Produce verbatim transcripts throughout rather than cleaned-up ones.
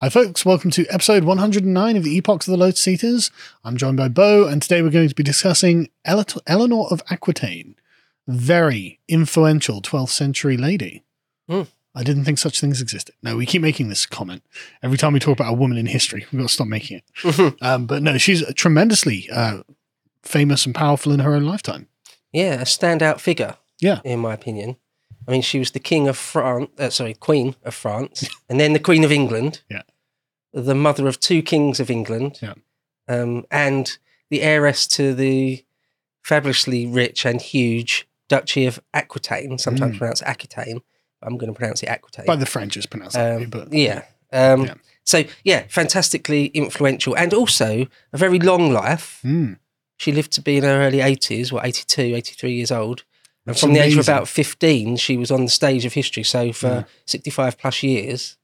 Hi folks, welcome to episode one hundred nine of the Epochs of the Lotus Eaters. I'm joined by Beau, and today we're going to be discussing Ele- Eleanor of Aquitaine, very influential twelfth century lady. Mm. I didn't think such things existed. No, we keep making this comment. Every time we talk about a woman in history, we've got to stop making it. Mm-hmm. Um, but no, she's tremendously uh, famous and powerful in her own lifetime. Yeah, a standout figure, yeah, in my opinion. I mean, she was the king of France, uh, sorry, queen of France, and then the queen of England, yeah, the mother of two kings of England, yeah, um, and the heiress to the fabulously rich and huge Duchy of Aquitaine, sometimes mm. pronounced Aquitaine. I'm going to pronounce it Aquitaine. By the French, it's pronounced um, Aquitaine. But yeah. Um, yeah. So, yeah, fantastically influential and also a very long life. Mm. She lived to be in her early eighties, what, eighty-two, eighty-three years old. And from amazing. the age of about fifteen, she was on the stage of history. So for yeah. sixty-five plus years.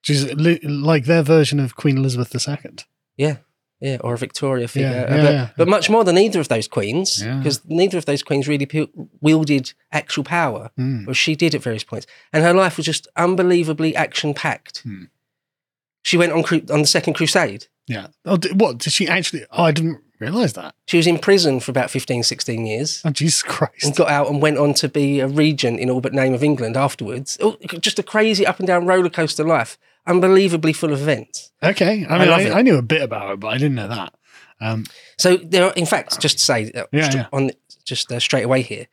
She's li- like their version of Queen Elizabeth the Second. Yeah. Yeah. Or a Victoria figure. Yeah, yeah, but, yeah. but much more than either of those queens, because yeah. neither of those queens really pe- wielded actual power. Mm. Well, she did at various points. And her life was just unbelievably action-packed. Mm. She went on cru- on the Second Crusade. Yeah. Oh, did, what? Did she actually? Oh, I didn't realise that. She was in prison for about fifteen, sixteen years. Oh, Jesus Christ. And got out and went on to be a regent in all but name of England afterwards. Oh, just a crazy up and down roller coaster life. Unbelievably full of events. Okay. I mean, I, I, I knew a bit about it, but I didn't know that. Um, so, there, are, in fact, just to say, uh, yeah, st- yeah. on just uh, straight away here,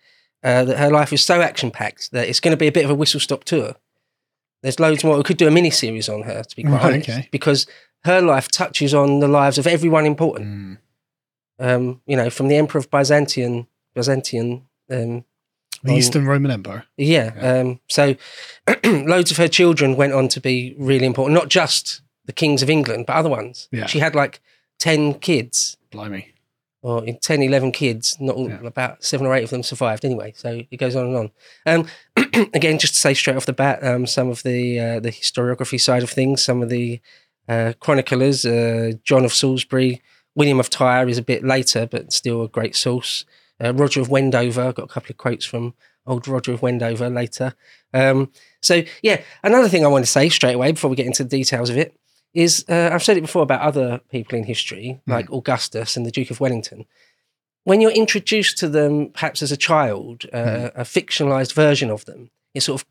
uh, that her life is so action-packed that it's going to be a bit of a whistle-stop tour. There's loads more. We could do a mini-series on her, to be quite right, honest. Okay. Because her life touches on the lives of everyone important. Mm. Um, you know, from the Emperor of Byzantium, Byzantium, um, the on, Eastern Roman Empire. Yeah. yeah. Um, so loads of her children went on to be really important, not just the kings of England, but other ones. Yeah. She had like ten kids. Blimey. Or ten, eleven kids, not all, yeah. about seven or eight of them survived anyway. So it goes on and on. Um, again, just to say straight off the bat, um, some of the, uh, the historiography side of things, some of the, uh, chroniclers, uh, John of Salisbury, William of Tyre is a bit later, but still a great source. Uh, Roger of Wendover, got a couple of quotes from old Roger of Wendover later. Um, so, yeah, another thing I want to say straight away before we get into the details of it is, uh, I've said it before about other people in history, like mm. Augustus and the Duke of Wellington. When you're introduced to them, perhaps as a child, uh, mm. a fictionalized version of them, it sort of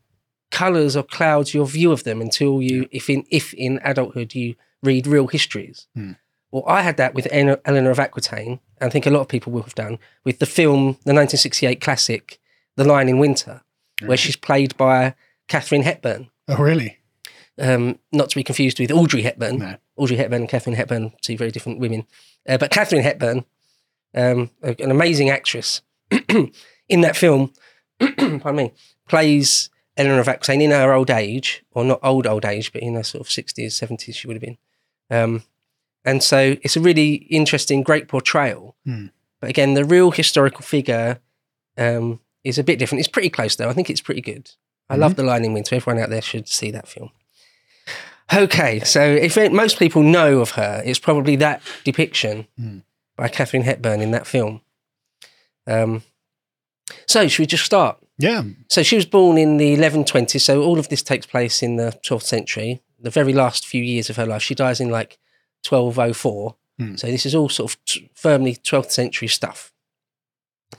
colours or clouds your view of them until you, yeah. if in if in adulthood, you read real histories. Mm. Well, I had that with Eleanor of Aquitaine, and I think a lot of people will have done, with the film, the nineteen sixty-eight classic, The Lion in Winter, yeah. where she's played by Katharine Hepburn. Oh, really? Um, not to be confused with Audrey Hepburn. No. Audrey Hepburn and Katharine Hepburn, two very different women. Uh, but Katharine Hepburn, um, an amazing actress, in that film, pardon me, plays Eleanor of Aquitaine in her old age, or not old, old age, but in her sort of sixties, seventies she would have been. Um, And so it's a really interesting, great portrayal. Mm. But again, the real historical figure um, is a bit different. It's pretty close, though. I think it's pretty good. I mm-hmm. love The Lion in Winter. Everyone out there should see that film. Okay, so if it, most people know of her, it's probably that depiction mm. by Katharine Hepburn in that film. Um, so should we just start? Yeah. So she was born in the eleven twenties. So all of this takes place in the twelfth century, the very last few years of her life. She dies in like twelve oh four. Mm. So this is all sort of t- firmly twelfth century stuff.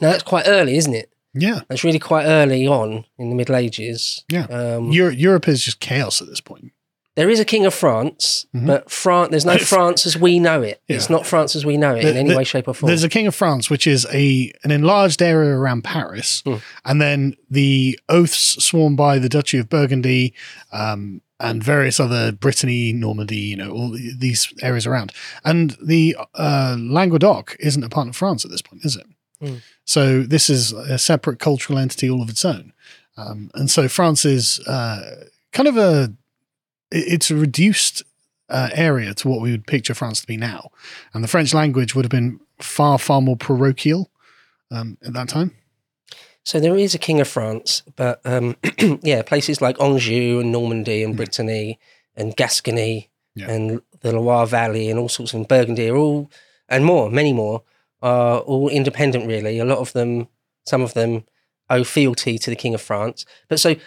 Now that's quite early, isn't it? Yeah. That's really quite early on in the Middle Ages. Yeah. Um, Euro- Europe is just chaos at this point. There is a king of France, mm-hmm. but Fran- there's no France as we know it. Yeah. It's not France as we know it the, in any the, way, shape or form. There's a king of France, which is a an enlarged area around Paris. Mm. And then the oaths sworn by the Duchy of Burgundy, um, and various other Brittany, Normandy, you know, all these areas around. And the uh, Languedoc isn't a part of France at this point, is it? Mm. So this is a separate cultural entity all of its own. Um, and so France is uh, kind of a, it's a reduced uh, area to what we would picture France to be now. And the French language would have been far, far more parochial um, at that time. So there is a king of France, but um, yeah, places like Anjou and Normandy and Brittany mm. and Gascony yeah. and the Loire Valley and all sorts of Burgundy are all, and more, many more, are all independent really. A lot of them, some of them owe fealty to the king of France. But so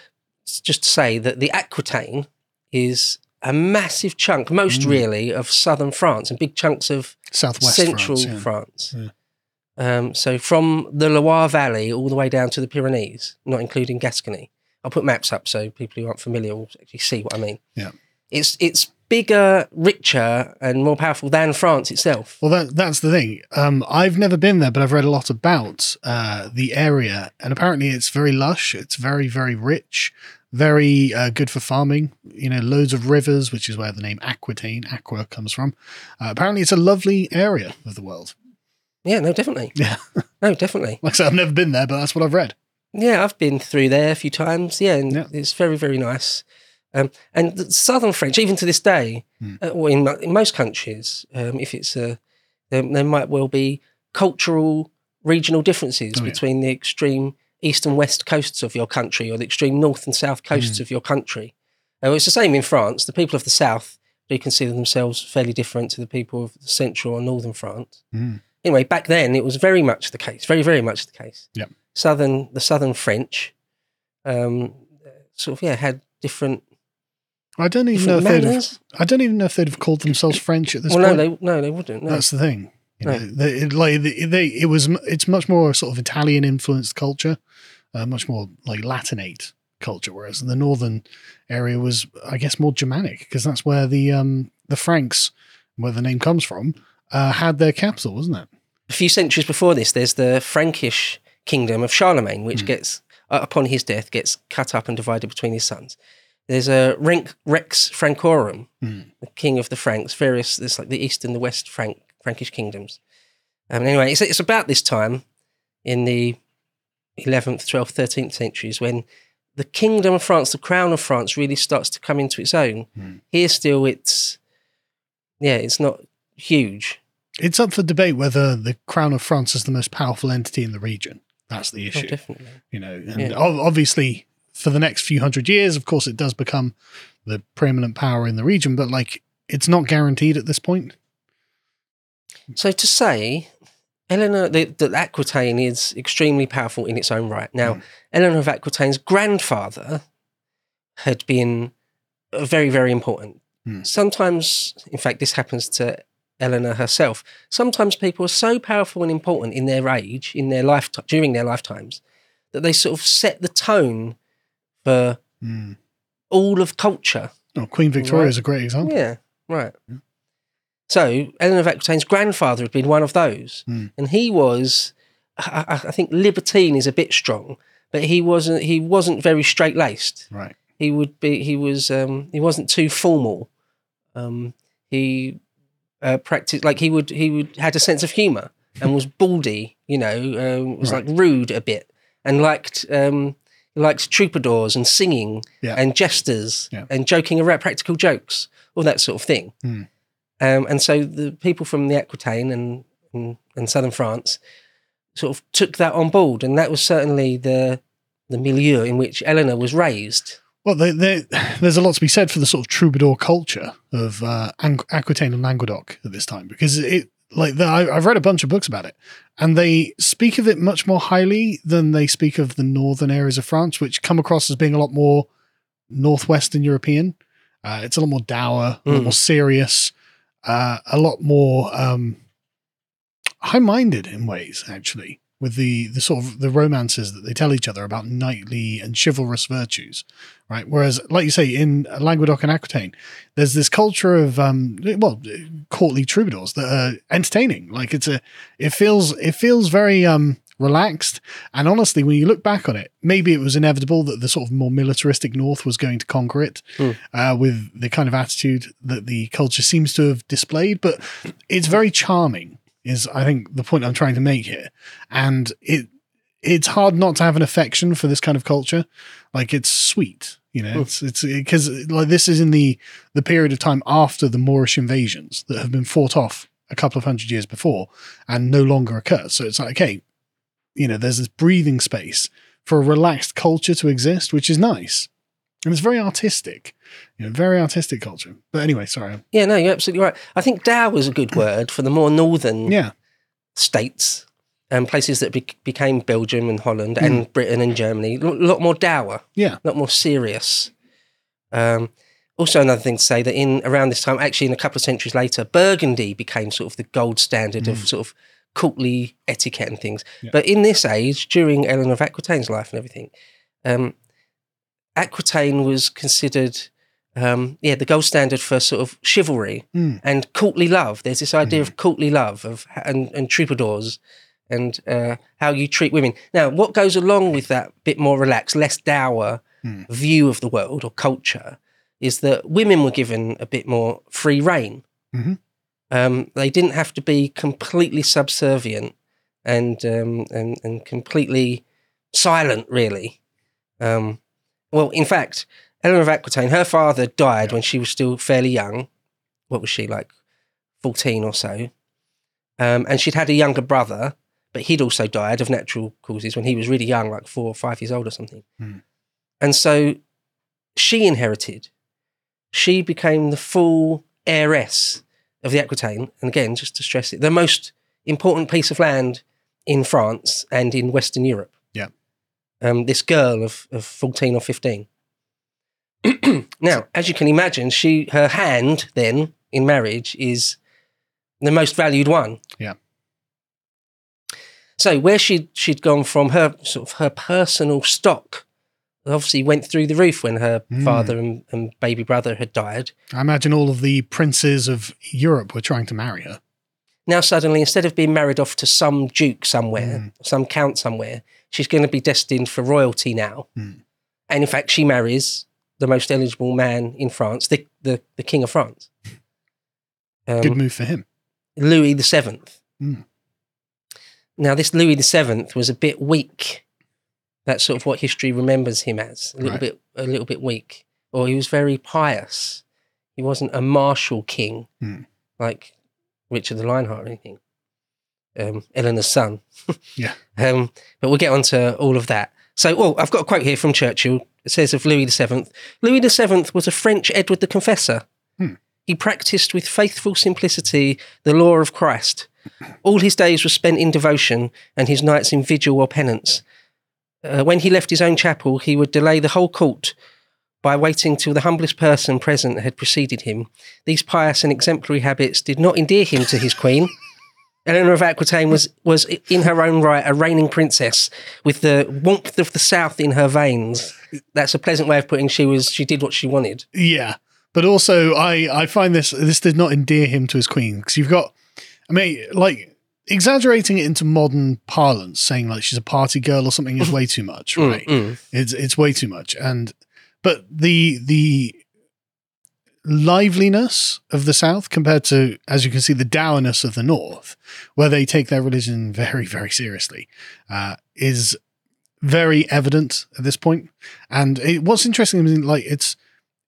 just to say that the Aquitaine is a massive chunk, most mm. really, of southern France and big chunks of Southwest central France. Yeah. France. Yeah. Um, so from the Loire Valley all the way down to the Pyrenees, not including Gascony. I'll put maps up so people who aren't familiar will actually see what I mean. Yeah, it's it's bigger, richer, and more powerful than France itself. Well, that, that's the thing. Um, I've never been there, but I've read a lot about uh, the area, and apparently it's very lush. It's very, very rich. Very uh, good for farming, you know, loads of rivers, which is where the name Aquitaine, Aqua, comes from. Uh, apparently, it's a lovely area of the world. Yeah, no, definitely. Yeah. No, definitely. Like I said, I've never been there, but that's what I've read. Yeah, I've been through there a few times. Yeah, and yeah. It's very, very nice. Um, and the southern French, even to this day, hmm. uh, or in, in most countries, um, if it's a, there, there might well be cultural, regional differences oh, yeah. between the extreme east and west coasts of your country or the extreme north and south coasts mm. of your country. And it's the same in France. The people of the south do consider themselves fairly different to the people of central and northern France. Mm. Anyway, back then it was very much the case, very, very much the case. Yep. Southern, the southern French um, sort of, yeah, had different I don't even know if they'd have, I don't even know if they'd have called themselves French at this well, point. Well, no, no, they wouldn't. No. That's the thing. You know, no. they, like they, they, it was. It's much more sort of Italian influenced culture, uh, much more like Latinate culture. Whereas the northern area was, I guess, more Germanic because that's where the um, the Franks, where the name comes from, uh, had their capital, wasn't it? A few centuries before this, there's the Frankish kingdom of Charlemagne, which mm. gets uh, upon his death gets cut up and divided between his sons. There's a Rex Francorum, mm. the king of the Franks. Various, there's like the East and the West Frank. Frankish kingdoms. Um, anyway, it's, it's about this time in the eleventh, twelfth, thirteenth centuries when the kingdom of France, the crown of France, really starts to come into its own. Mm. Here still it's, yeah, it's not huge. It's up for debate whether the crown of France is the most powerful entity in the region. That's the issue. Oh, definitely. You know, and yeah. obviously for the next few hundred years, of course, it does become the preeminent power in the region, but like it's not guaranteed at this point. So to say, Eleanor, that Aquitaine is extremely powerful in its own right. Now, mm. Eleanor of Aquitaine's grandfather had been very, very important. Mm. Sometimes, in fact, this happens to Eleanor herself. Sometimes people are so powerful and important in their age, in their lifetime, during their lifetimes, that they sort of set the tone for mm. all of culture. Oh, Queen Victoria right? is a great example. Yeah, right. Yeah. So Eleanor of Aquitaine's grandfather had been one of those. Mm. And he was, I, I think libertine is a bit strong, but he wasn't he wasn't very straight-laced. Right. He would be, he was, um, he wasn't too formal. Um, he uh, practiced, like he would, he would, had a sense of humor and was baldy, you know, um, was right. like rude a bit and liked, um, liked troubadours and singing yeah. and jesters yeah. and joking around, practical jokes, all that sort of thing. Mm. Um, and so the people from the Aquitaine and, and and southern France sort of took that on board, and that was certainly the the milieu in which Eleanor was raised. Well, they, they, there's a lot to be said for the sort of troubadour culture of uh, Aquitaine and Languedoc at this time, because it like the, I've read a bunch of books about it, and they speak of it much more highly than they speak of the northern areas of France, which come across as being a lot more northwestern European. Uh, it's a lot more dour, a mm. lot more serious. Uh, a lot more um, high-minded in ways, actually, with the, the sort of the romances that they tell each other about knightly and chivalrous virtues, right? Whereas, like you say, in Languedoc and Aquitaine, there's this culture of um, well, courtly troubadours that are entertaining. Like it's a, it feels it feels very um, relaxed. And honestly, when you look back on it, maybe it was inevitable that the sort of more militaristic North was going to conquer it mm. uh, with the kind of attitude that the culture seems to have displayed. But it's very charming. Is I think the point I'm trying to make here, and it it's hard not to have an affection for this kind of culture. Like it's sweet, you know. Ooh. It's it's because it, like this is in the the period of time after the Moorish invasions that have been fought off a couple of hundred years before and no longer occur. So it's like okay, you know, there's this breathing space for a relaxed culture to exist, which is nice, and it's very artistic. You know, very artistic culture. But anyway, sorry. Yeah, no, you're absolutely right. I think dour was a good word for the more northern yeah. states and places that be- became Belgium and Holland mm. and Britain and Germany. A L- lot more dour. Yeah. A lot more serious. Um, Also, another thing to say that in around this time, actually in a couple of centuries later, Burgundy became sort of the gold standard mm. of sort of courtly etiquette and things. Yeah. But in this age, during Eleanor of Aquitaine's life and everything, um, Aquitaine was considered, um, yeah, the gold standard for sort of chivalry mm. and courtly love. There's this idea mm. of courtly love of and, and troubadours and uh, how you treat women. Now, what goes along with that bit more relaxed, less dour mm. view of the world or culture is that women were given a bit more free rein. Mm-hmm. Um, they didn't have to be completely subservient and um, and, and completely silent, really. Um, well, in fact, Eleanor of Aquitaine, her father died yeah. when she was still fairly young. What was she, like fourteen or so? Um, and she'd had a younger brother, but he'd also died of natural causes when he was really young, like four or five years old or something. Mm. And so she inherited. She became the full heiress of the Aquitaine, and again, just to stress it, the most important piece of land in France and in Western Europe. Yeah. Um, this girl of, of fourteen or fifteen. Now, as you can imagine, she her hand then in marriage is the most valued one. Yeah. So where she'd, she'd gone from her sort of her personal stock obviously went through the roof when her mm. father and, and baby brother had died. I imagine all of the princes of Europe were trying to marry her. Now suddenly, instead of being married off to some duke somewhere, mm. some count somewhere, she's going to be destined for royalty now. Mm. And in fact, she marries the most eligible man in France, the, the, the King of France. Um, Good move for him. Louis the Seventh. Mm. Now this Louis the Seventh was a bit weak. That's sort of what history remembers him as, a little right. bit a little bit weak. Or he was very pious. He wasn't a martial king mm. like Richard the Lionheart or anything. Um, Eleanor's son. yeah. Um, but we'll get on to all of that. So, well, I've got a quote here from Churchill. It says of Louis the Seventh, Louis the Seventh was a French Edward the Confessor. Mm. He practised with faithful simplicity the law of Christ. All his days were spent in devotion and his nights in vigil or penance. Uh, when he left his own chapel, he would delay the whole court by waiting till the humblest person present had preceded him. These pious and exemplary habits did not endear him to his queen. Eleanor of Aquitaine was, was in her own right a reigning princess with the warmth of the South in her veins. That's a pleasant way of putting she was. She did what she wanted. Yeah, but also I, I find this, this did not endear him to his queen because you've got, I mean, like... exaggerating it into modern parlance, saying like she's a party girl or something is way too much, right? Mm, mm. It's it's way too much. And but the the liveliness of the South compared to, as you can see, the dourness of the North, where they take their religion very, very seriously, uh, is very evident at this point. And it, what's interesting is like it's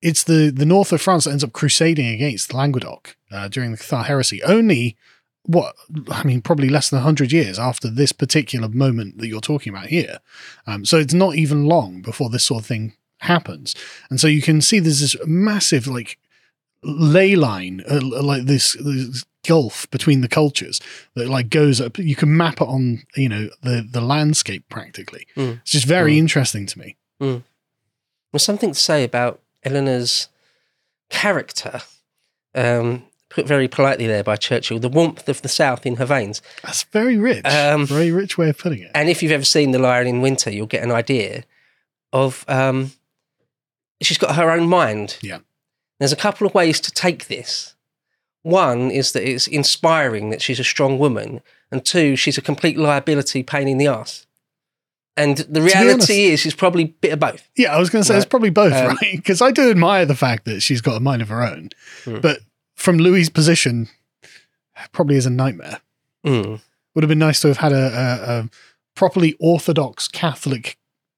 it's the the North of France that ends up crusading against Languedoc uh, during the Cathar heresy, only. What I mean, probably less than one hundred years after this particular moment that you're talking about here. Um, so it's not even long before this sort of thing happens. And so you can see there's this massive like ley line, uh, like this, this gulf between the cultures that like goes up. You can map it on, you know, the, the landscape practically. Mm. It's just very mm. interesting to me. Mm. There's something to say about Eleanor's character. Um, Put very politely there by Churchill, the warmth of the South in her veins. That's very rich, um, very rich way of putting it. And if you've ever seen The Lion in Winter, you'll get an idea of um, she's got her own mind. Yeah. There's a couple of ways to take this. One is that it's inspiring that she's a strong woman, and two, she's a complete liability, pain in the arse. And the reality is she's probably a bit of both. Yeah, I was going to say right? It's probably both, um, right? Because I do admire the fact that she's got a mind of her own, hmm. but from Louis's position, probably is a nightmare. Mm. Would have been nice to have had a, a, a properly orthodox Catholic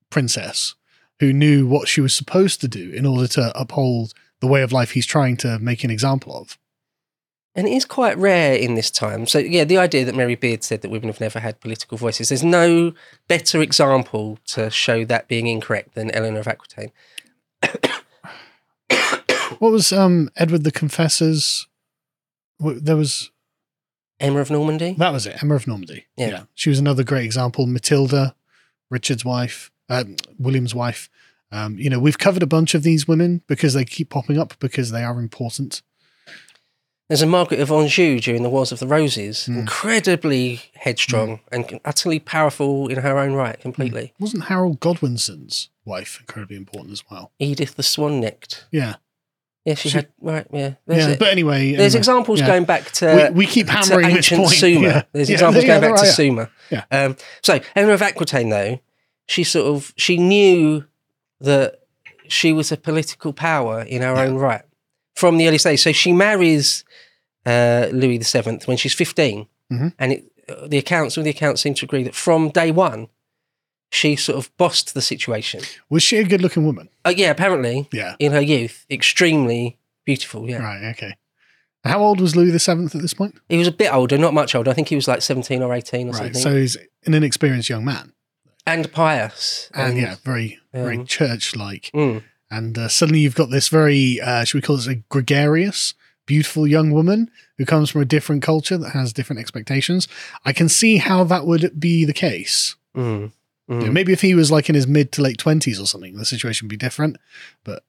princess who knew what she was supposed to do in order to uphold the way of life he's trying to make an example of. And it is quite rare in this time. So, yeah, the idea that Mary Beard said that women have never had political voices, there's no better example to show that being incorrect than Eleanor of Aquitaine. What was um, Edward the Confessor's? There was Emma of Normandy. That was it, Emma of Normandy. Yeah, yeah. She was another great example. Matilda, Richard's wife, um, William's wife, Um, you know, we've covered a bunch of these women because they keep popping up because they are important. There's a Margaret of Anjou during the Wars of the Roses, mm. incredibly headstrong mm. and utterly powerful in her own right, completely. Mm. Wasn't Harold Godwinson's wife incredibly important as well? Edith the Swan-necked. Yeah. Yeah, she, she had, right, yeah. There's yeah, it. But anyway. There's anyway, examples yeah. going back to We, we keep hammering to ancient this point. Sumer. Yeah. There's yeah, examples yeah, going back right, to yeah. Sumer. Yeah. Um, so, Eleanor of Aquitaine, though, she sort of, she knew that she was a political power in her yeah. own right from the early stage. So she marries uh, Louis the seventh when she's fifteen. Mm-hmm. And it, the accounts, all the accounts seem to agree that from day one, she sort of bossed the situation. Was she a good-looking woman? Uh, yeah, apparently. Yeah. In her youth, extremely beautiful, yeah. Right, okay. How old was Louis the seventh at this point? He was a bit older, not much older. I think he was like seventeen or eighteen or right, something. Right, so he's an inexperienced young man. And pious. And, and yeah, very um, very church-like. Mm. And uh, suddenly you've got this very, uh, should we call this a gregarious, beautiful young woman who comes from a different culture that has different expectations. I can see how that would be the case. Mm. Mm. You know, maybe if he was like in his mid to late twenties or something, the situation would be different. But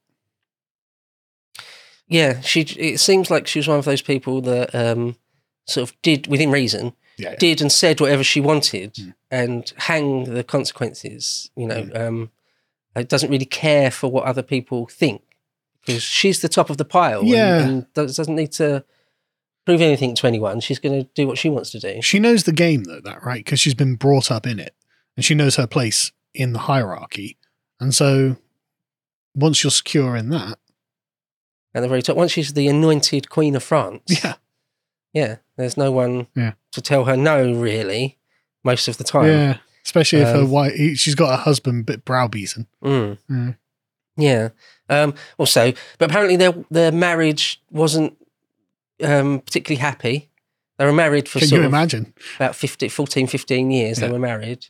yeah, she. It seems like she was one of those people that um, sort of did within reason, yeah, yeah. did and said whatever she wanted, mm. and hang the consequences. You know, mm. um, it doesn't really care for what other people think because she's the top of the pile. Yeah, and, and doesn't need to prove anything to anyone. She's going to do what she wants to do. She knows the game though, that right? Because she's been brought up in it. And she knows her place in the hierarchy. And so once you're secure in that. At the very top, once she's the anointed Queen of France. Yeah. Yeah. There's no one yeah. to tell her no, really, most of the time. Yeah. Especially if um, her wife, she's got her husband a bit browbeaten. Mm, mm. Yeah. Um, also, but apparently their their marriage wasn't um, particularly happy. They were married for Can sort you imagine? Of about fifteen, fourteen, fifteen years yeah. they were married.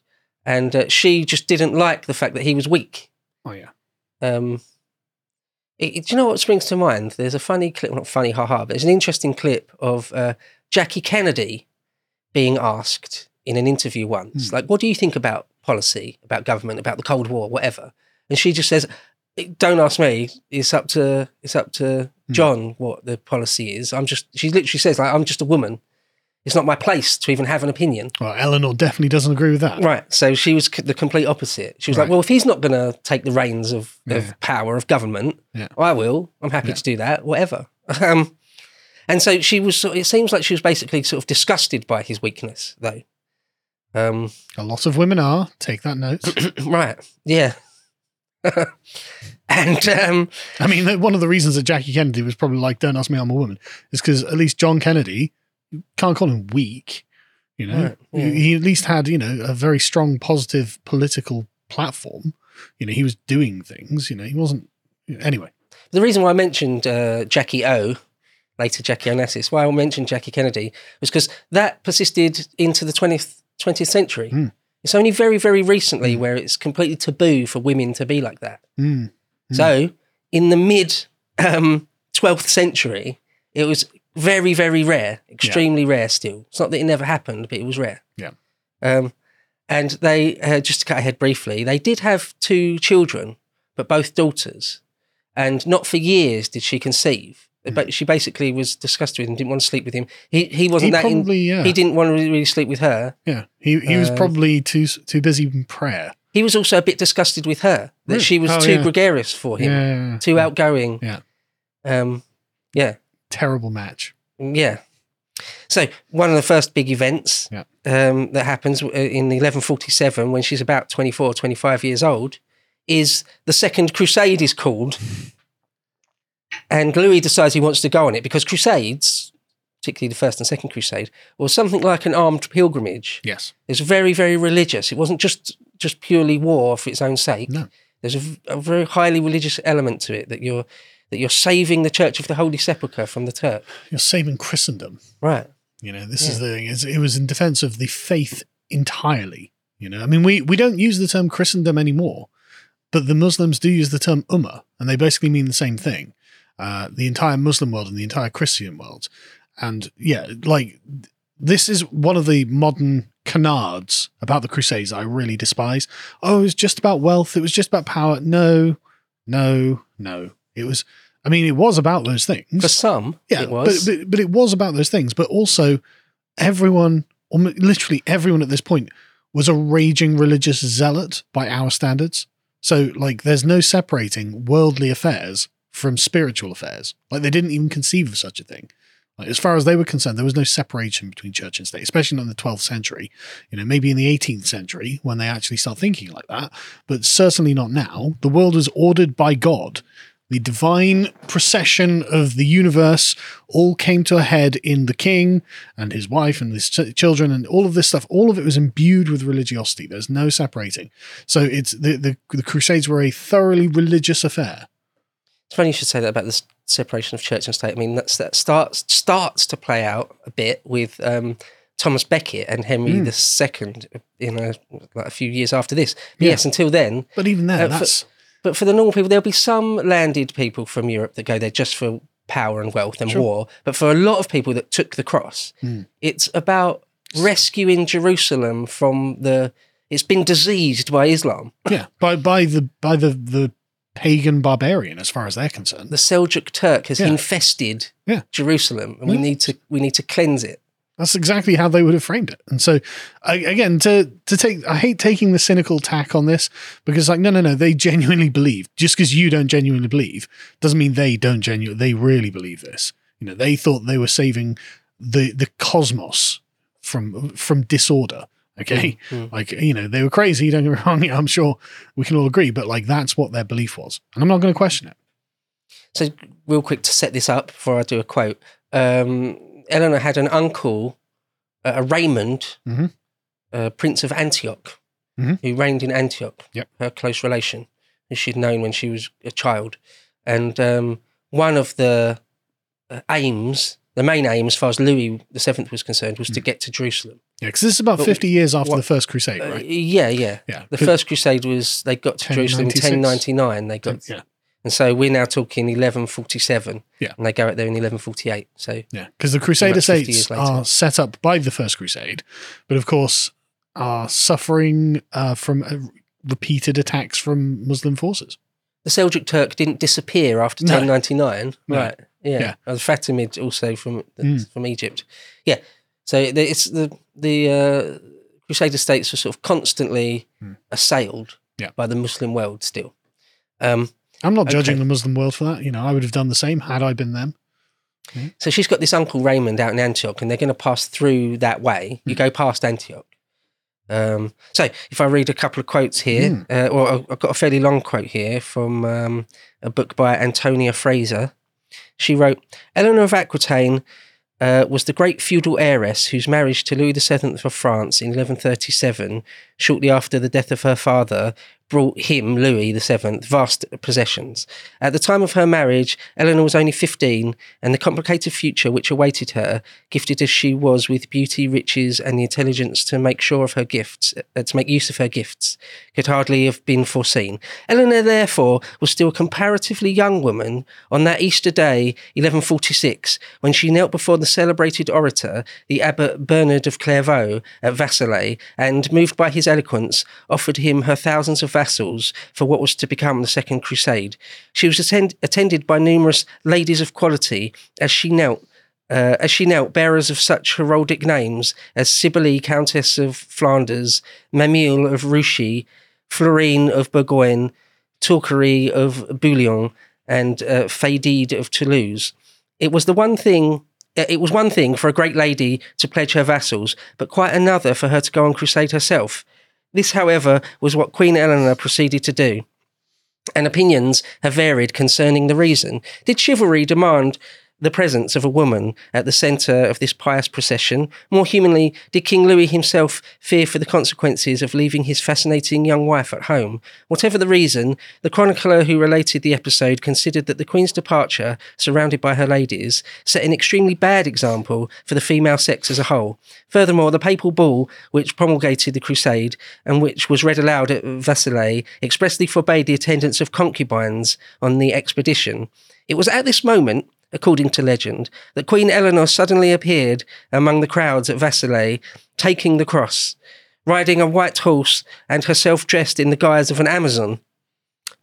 And uh, she just didn't like the fact that he was weak. Oh, yeah. Um, it, it, do you know what springs to mind? There's a funny clip, well, not funny, haha, but there's an interesting clip of uh, Jackie Kennedy being asked in an interview once, mm. like, what do you think about policy, about government, about the Cold War, whatever? And she just says, don't ask me, it's up to, it's up to mm. John what the policy is. I'm just, she literally says, like, I'm just a woman. It's not my place to even have an opinion. Well, Eleanor definitely doesn't agree with that. Right. So she was c- the complete opposite. She was right. like, well, if he's not going to take the reins of, of yeah. power, of government, yeah. I will. I'm happy yeah. to do that, whatever. Um, and so she was, sort of, it seems like she was basically sort of disgusted by his weakness, though. Um, A lot of women are. Take that note. Right. Yeah. and um, I mean, one of the reasons that Jackie Kennedy was probably like, don't ask me, I'm a woman, is because at least John Kennedy... You can't call him weak, you know. Right, yeah. he, he at least had, you know, a very strong, positive political platform. You know, he was doing things. You know, he wasn't. You know, anyway, the reason why I mentioned uh, Jackie O, later Jackie Onassis, why I mentioned Jackie Kennedy was because that persisted into the twentieth century. Mm. It's only very, very recently mm. where it's completely taboo for women to be like that. Mm. Mm. So, in the mid um, twelfth century, it was. Very, very rare, extremely yeah. rare still. It's not that it never happened, but it was rare. Yeah. Um, and they, uh, just to cut ahead briefly, they did have two children, but both daughters. And not for years did she conceive. Mm. But she basically was disgusted with him, didn't want to sleep with him. He he wasn't he that probably, in, yeah. He didn't want to really sleep with her. Yeah. He he um, was probably too too busy in prayer. He was also a bit disgusted with her, that really? she was oh, too yeah. gregarious for him, yeah, yeah, yeah. too yeah. outgoing. Yeah. Um, yeah. Terrible match. Yeah. So one of the first big events yeah. um, that happens in eleven forty-seven when she's about twenty-four, twenty-five years old is the Second Crusade is called and Louis decides he wants to go on it because crusades, particularly the First and Second Crusade, was something like an armed pilgrimage. Yes. It's very, very religious. It wasn't just, just purely war for its own sake. No. There's a, a very highly religious element to it that you're... that you're saving the Church of the Holy Sepulchre from the Turk. You're saving Christendom. Right. You know, this yeah. is the thing. It's, it was in defense of the faith entirely. You know, I mean, we, we don't use the term Christendom anymore, but the Muslims do use the term Ummah, and they basically mean the same thing. Uh, the entire Muslim world and the entire Christian world. And yeah, like this is one of the modern canards about the Crusades I really despise. Oh, it was just about wealth. It was just about power. No, no, no. It was, I mean, it was about those things. For some, yeah, it was. But, but, but it was about those things. But also everyone, or literally everyone at this point, was a raging religious zealot by our standards. So, like, there's no separating worldly affairs from spiritual affairs. Like, they didn't even conceive of such a thing. Like, as far as they were concerned, there was no separation between church and state, especially not in the twelfth century. You know, maybe in the eighteenth century when they actually start thinking like that, but certainly not now. The world was ordered by God. The divine procession of the universe all came to a head in the king and his wife and his ch- children and all of this stuff. All of it was imbued with religiosity. There's no separating. So it's the, the, the Crusades were a thoroughly religious affair. It's funny you should say that about the separation of church and state. I mean, that's, that starts starts to play out a bit with um, Thomas Becket and Henry mm. the Second, you know, like a few years after this. But yeah. Yes, until then. But even then, uh, that's... For, But for the normal people, there'll be some landed people from Europe that go there just for power and wealth and sure. war. But for a lot of people that took the cross, mm. it's about rescuing Jerusalem from the... It's been diseased by Islam. Yeah, by by the by the, the pagan barbarian, as far as they're concerned. The Seljuk Turk has yeah. infested yeah. Jerusalem, and yeah. we need to we need to cleanse it. That's exactly how they would have framed it. And so, again, to to take, I hate taking the cynical tack on this because, like, no, no, no, they genuinely believe. Just because you don't genuinely believe doesn't mean they don't genuinely, they really believe this. You know, they thought they were saving the the cosmos from from disorder. Okay, mm-hmm. Like, you know, they were crazy. Don't get me wrong. I'm sure we can all agree, but like that's what their belief was, and I'm not going to question it. So, real quick to set this up before I do a quote. Um, Eleanor had an uncle, uh, Raymond, mm-hmm. uh, Prince of Antioch, mm-hmm. who reigned in Antioch, yep. her close relation, who she'd known when she was a child. And um, one of the uh, aims, the main aim as far as Louis the Seventh was concerned, was mm. to get to Jerusalem. Yeah, because this is about but, fifty years after what, the First Crusade, right? Uh, yeah, yeah, yeah. The First Crusade was, they got to ten, Jerusalem in ten ninety-nine. They got... ten, yeah. And so we're now talking eleven forty-seven, yeah. and they go out there in eleven forty-eight. So yeah, because the Crusader states are set up by the First Crusade, but of course are suffering uh, from uh, repeated attacks from Muslim forces. The Seljuk Turk didn't disappear after no. ten ninety-nine, no. right? Yeah, yeah. Oh, the Fatimid also from mm. from Egypt. Yeah, so it's the the uh, Crusader states were sort of constantly mm. assailed yeah. by the Muslim world still. Um, I'm not okay. judging the Muslim world for that. You know, I would have done the same had I been them. Yeah. So she's got this Uncle Raymond out in Antioch, and they're going to pass through that way. You mm. go past Antioch. Um, so if I read a couple of quotes here, mm. uh, or I've got a fairly long quote here from um, a book by Antonia Fraser. She wrote, Eleanor of Aquitaine uh, was the great feudal heiress whose marriage to Louis the Seventh of France in eleven thirty-seven, shortly after the death of her father, brought him, Louis the Seventh, vast possessions. At the time of her marriage, Eleanor was only fifteen, and the complicated future which awaited her, gifted as she was with beauty, riches, and the intelligence to make sure of her gifts, uh, to make use of her gifts, could hardly have been foreseen. Eleanor, therefore, was still a comparatively young woman on that Easter day, eleven forty-six, when she knelt before the celebrated orator, the Abbot Bernard of Clairvaux at Vassoulet, and, moved by his eloquence, offered him her thousands of vassals for what was to become the Second Crusade. She was attend- attended by numerous ladies of quality as she knelt, uh, as she knelt, bearers of such heraldic names as Cybele, Countess of Flanders, Mamille of Ruchy, Florine of Burgoyne, Torquerie of Bouillon, and uh, Fadide of Toulouse. It was the one thing. It was one thing for a great lady to pledge her vassals, but quite another for her to go on crusade herself. This, however, was what Queen Eleanor proceeded to do, and opinions have varied concerning the reason. Did chivalry demand the presence of a woman at the centre of this pious procession? More humanly, did King Louis himself fear for the consequences of leaving his fascinating young wife at home? Whatever the reason, the chronicler who related the episode considered that the Queen's departure, surrounded by her ladies, set an extremely bad example for the female sex as a whole. Furthermore, the papal bull which promulgated the Crusade, and which was read aloud at Vassoulet, expressly forbade the attendance of concubines on the expedition. It was at this moment according to legend, that Queen Eleanor suddenly appeared among the crowds at Versailles, taking the cross, riding a white horse and herself dressed in the guise of an Amazon,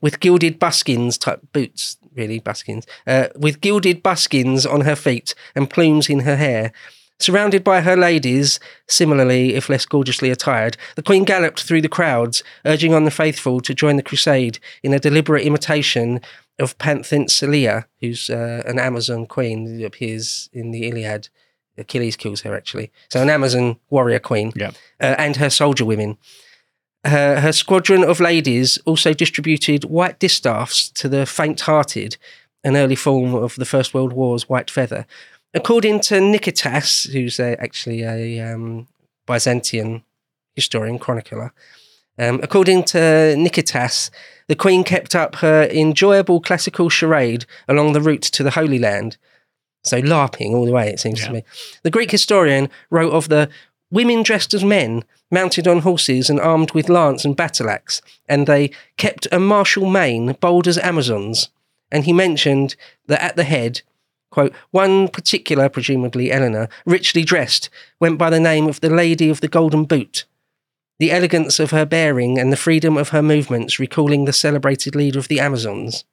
with gilded buskins type boots, really buskins, uh, with gilded buskins on her feet and plumes in her hair. Surrounded by her ladies, similarly, if less gorgeously attired, the Queen galloped through the crowds, urging on the faithful to join the crusade in a deliberate imitation of Penthesilea, who's uh, an Amazon queen who appears in the Iliad. Achilles kills her, actually. So an Amazon warrior queen, yeah. uh, and her soldier women. Uh, her squadron of ladies also distributed white distaffs to the faint-hearted, an early form of the First World War's white feather. According to Nicetas, who's a, actually a um, Byzantine historian, chronicler, um, according to Nicetas, the Queen kept up her enjoyable classical charade along the route to the Holy Land. So LARPing all the way, it seems yeah. to me. The Greek historian wrote of the women dressed as men, mounted on horses and armed with lance and battle axe, and they kept a martial mane, bold as Amazons. And he mentioned that at the head, quote, one particular, presumably Eleanor, richly dressed, went by the name of the Lady of the Golden Boot. The elegance of her bearing and the freedom of her movements recalling the celebrated leader of the Amazons.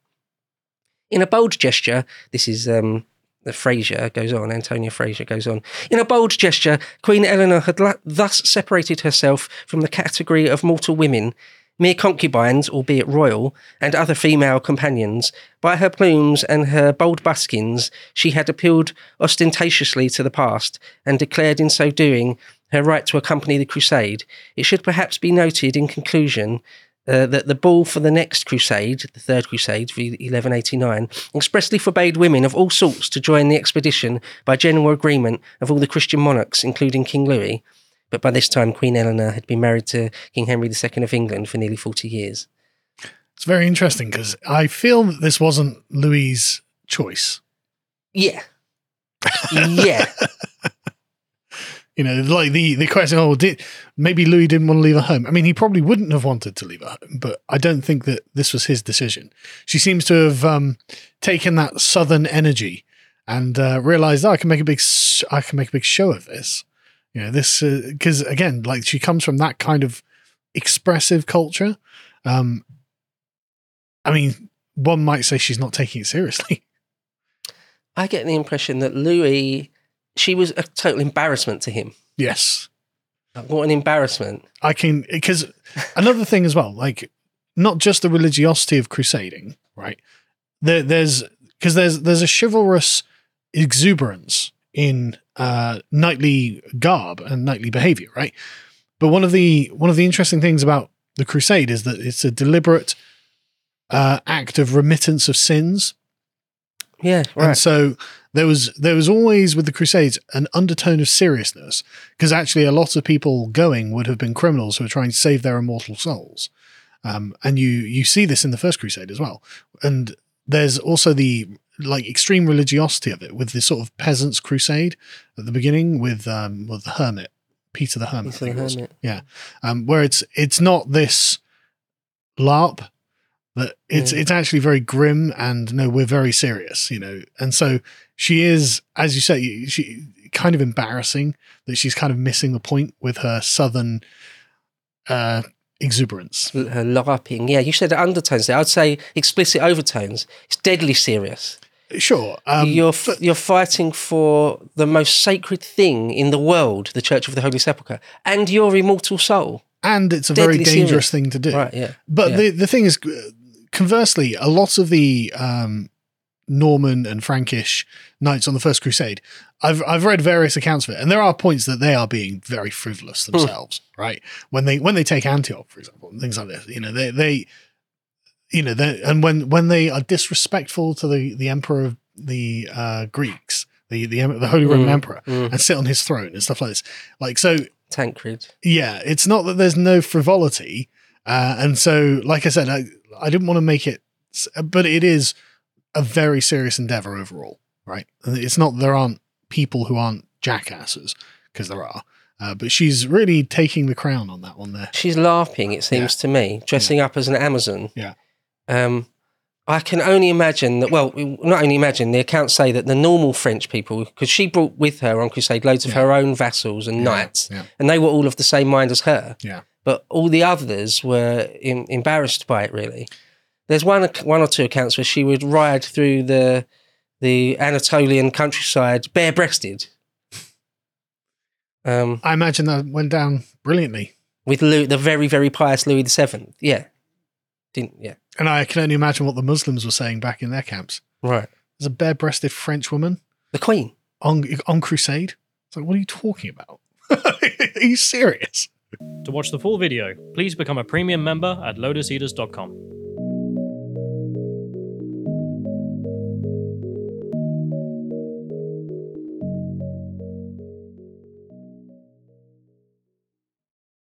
In a bold gesture, this is um, Fraser goes on, Antonia Fraser goes on. In a bold gesture, Queen Eleanor had la- thus separated herself from the category of mortal women, mere concubines, albeit royal, and other female companions. By her plumes and her bold buskins, she had appealed ostentatiously to the past and declared in so doing her right to accompany the crusade. It should perhaps be noted in conclusion uh, that the bull for the next crusade, the Third Crusade, eleven eighty-nine, expressly forbade women of all sorts to join the expedition by general agreement of all the Christian monarchs, including King Louis. But by this time, Queen Eleanor had been married to King Henry the Second of England for nearly forty years. It's very interesting because I feel that this wasn't Louis's choice. Yeah. yeah. You know, like the, the question, oh, did, maybe Louis didn't want to leave her home. I mean, he probably wouldn't have wanted to leave her home, but I don't think that this was his decision. She seems to have um, taken that southern energy and uh, realised, oh, I can make a big, sh- I can make a big show of this. You know, this, because uh, again, like she comes from that kind of expressive culture. Um, I mean, one might say she's not taking it seriously. I get the impression that Louis, she was a total embarrassment to him. Yes. Like, what an embarrassment. I can, because another thing as well, like not just the religiosity of crusading, right? There, there's, because there's, there's a chivalrous exuberance in uh, knightly garb and knightly behavior, right? But one of the one of the interesting things about the crusade is that it's a deliberate uh, act of remittance of sins. Yeah, right. And so there was there was always with the crusades an undertone of seriousness, because actually a lot of people going would have been criminals who were trying to save their immortal souls, um, and you you see this in the First Crusade as well. And there's also the like extreme religiosity of it with this sort of peasants' crusade at the beginning with um, with the hermit, Peter the Hermit. Peter I think the it was. Hermit. Yeah, um, where it's it's not this LARP, that it's yeah. it's actually very grim and no, we're very serious, you know. And so she is, as you say, she kind of embarrassing that she's kind of missing the point with her southern uh, exuberance. Her LARPing, yeah. You said undertones there. I'd say explicit overtones. It's deadly serious. Sure. Um, you're f- but- you're fighting for the most sacred thing in the world, the Church of the Holy Sepulchre, and your immortal soul. And it's a Deadly very dangerous serious. thing to do. Right, yeah. But yeah. The, the thing is, conversely, a lot of the um, Norman and Frankish knights on the First Crusade, I've I've read various accounts of it, and there are points that they are being very frivolous themselves, mm. right? When they when they take Antioch, for example, and things like this, you know, they... they You know, and when, when they are disrespectful to the, the emperor of the uh, Greeks, the the, the Holy Roman mm, Emperor, mm. and sit on his throne and stuff like this, like so. Tancred. Yeah, it's not that there's no frivolity, uh, and so like I said, I, I didn't want to make it, but it is a very serious endeavor overall, right? It's not there aren't people who aren't jackasses, because there are. Uh, but she's really taking the crown on that one there. She's LARPing, it seems yeah. to me, dressing yeah. up as an Amazon. Yeah. Um, I can only imagine that, well, not only imagine, the accounts say that the normal French people, because she brought with her on crusade loads of yeah. her own vassals and yeah. knights, yeah. and they were all of the same mind as her. Yeah. But all the others were in, embarrassed by it, really. There's one one or two accounts where she would ride through the the Anatolian countryside bare-breasted. Um, I imagine that went down brilliantly. With Louis, the very, very pious Louis the Seventh, yeah. Didn't, yeah. And I can only imagine what the Muslims were saying back in their camps. Right. There's a bare-breasted French woman. The Queen. On, on crusade. It's like, what are you talking about? Are you serious? To watch the full video, please become a premium member at lotus eaters dot com.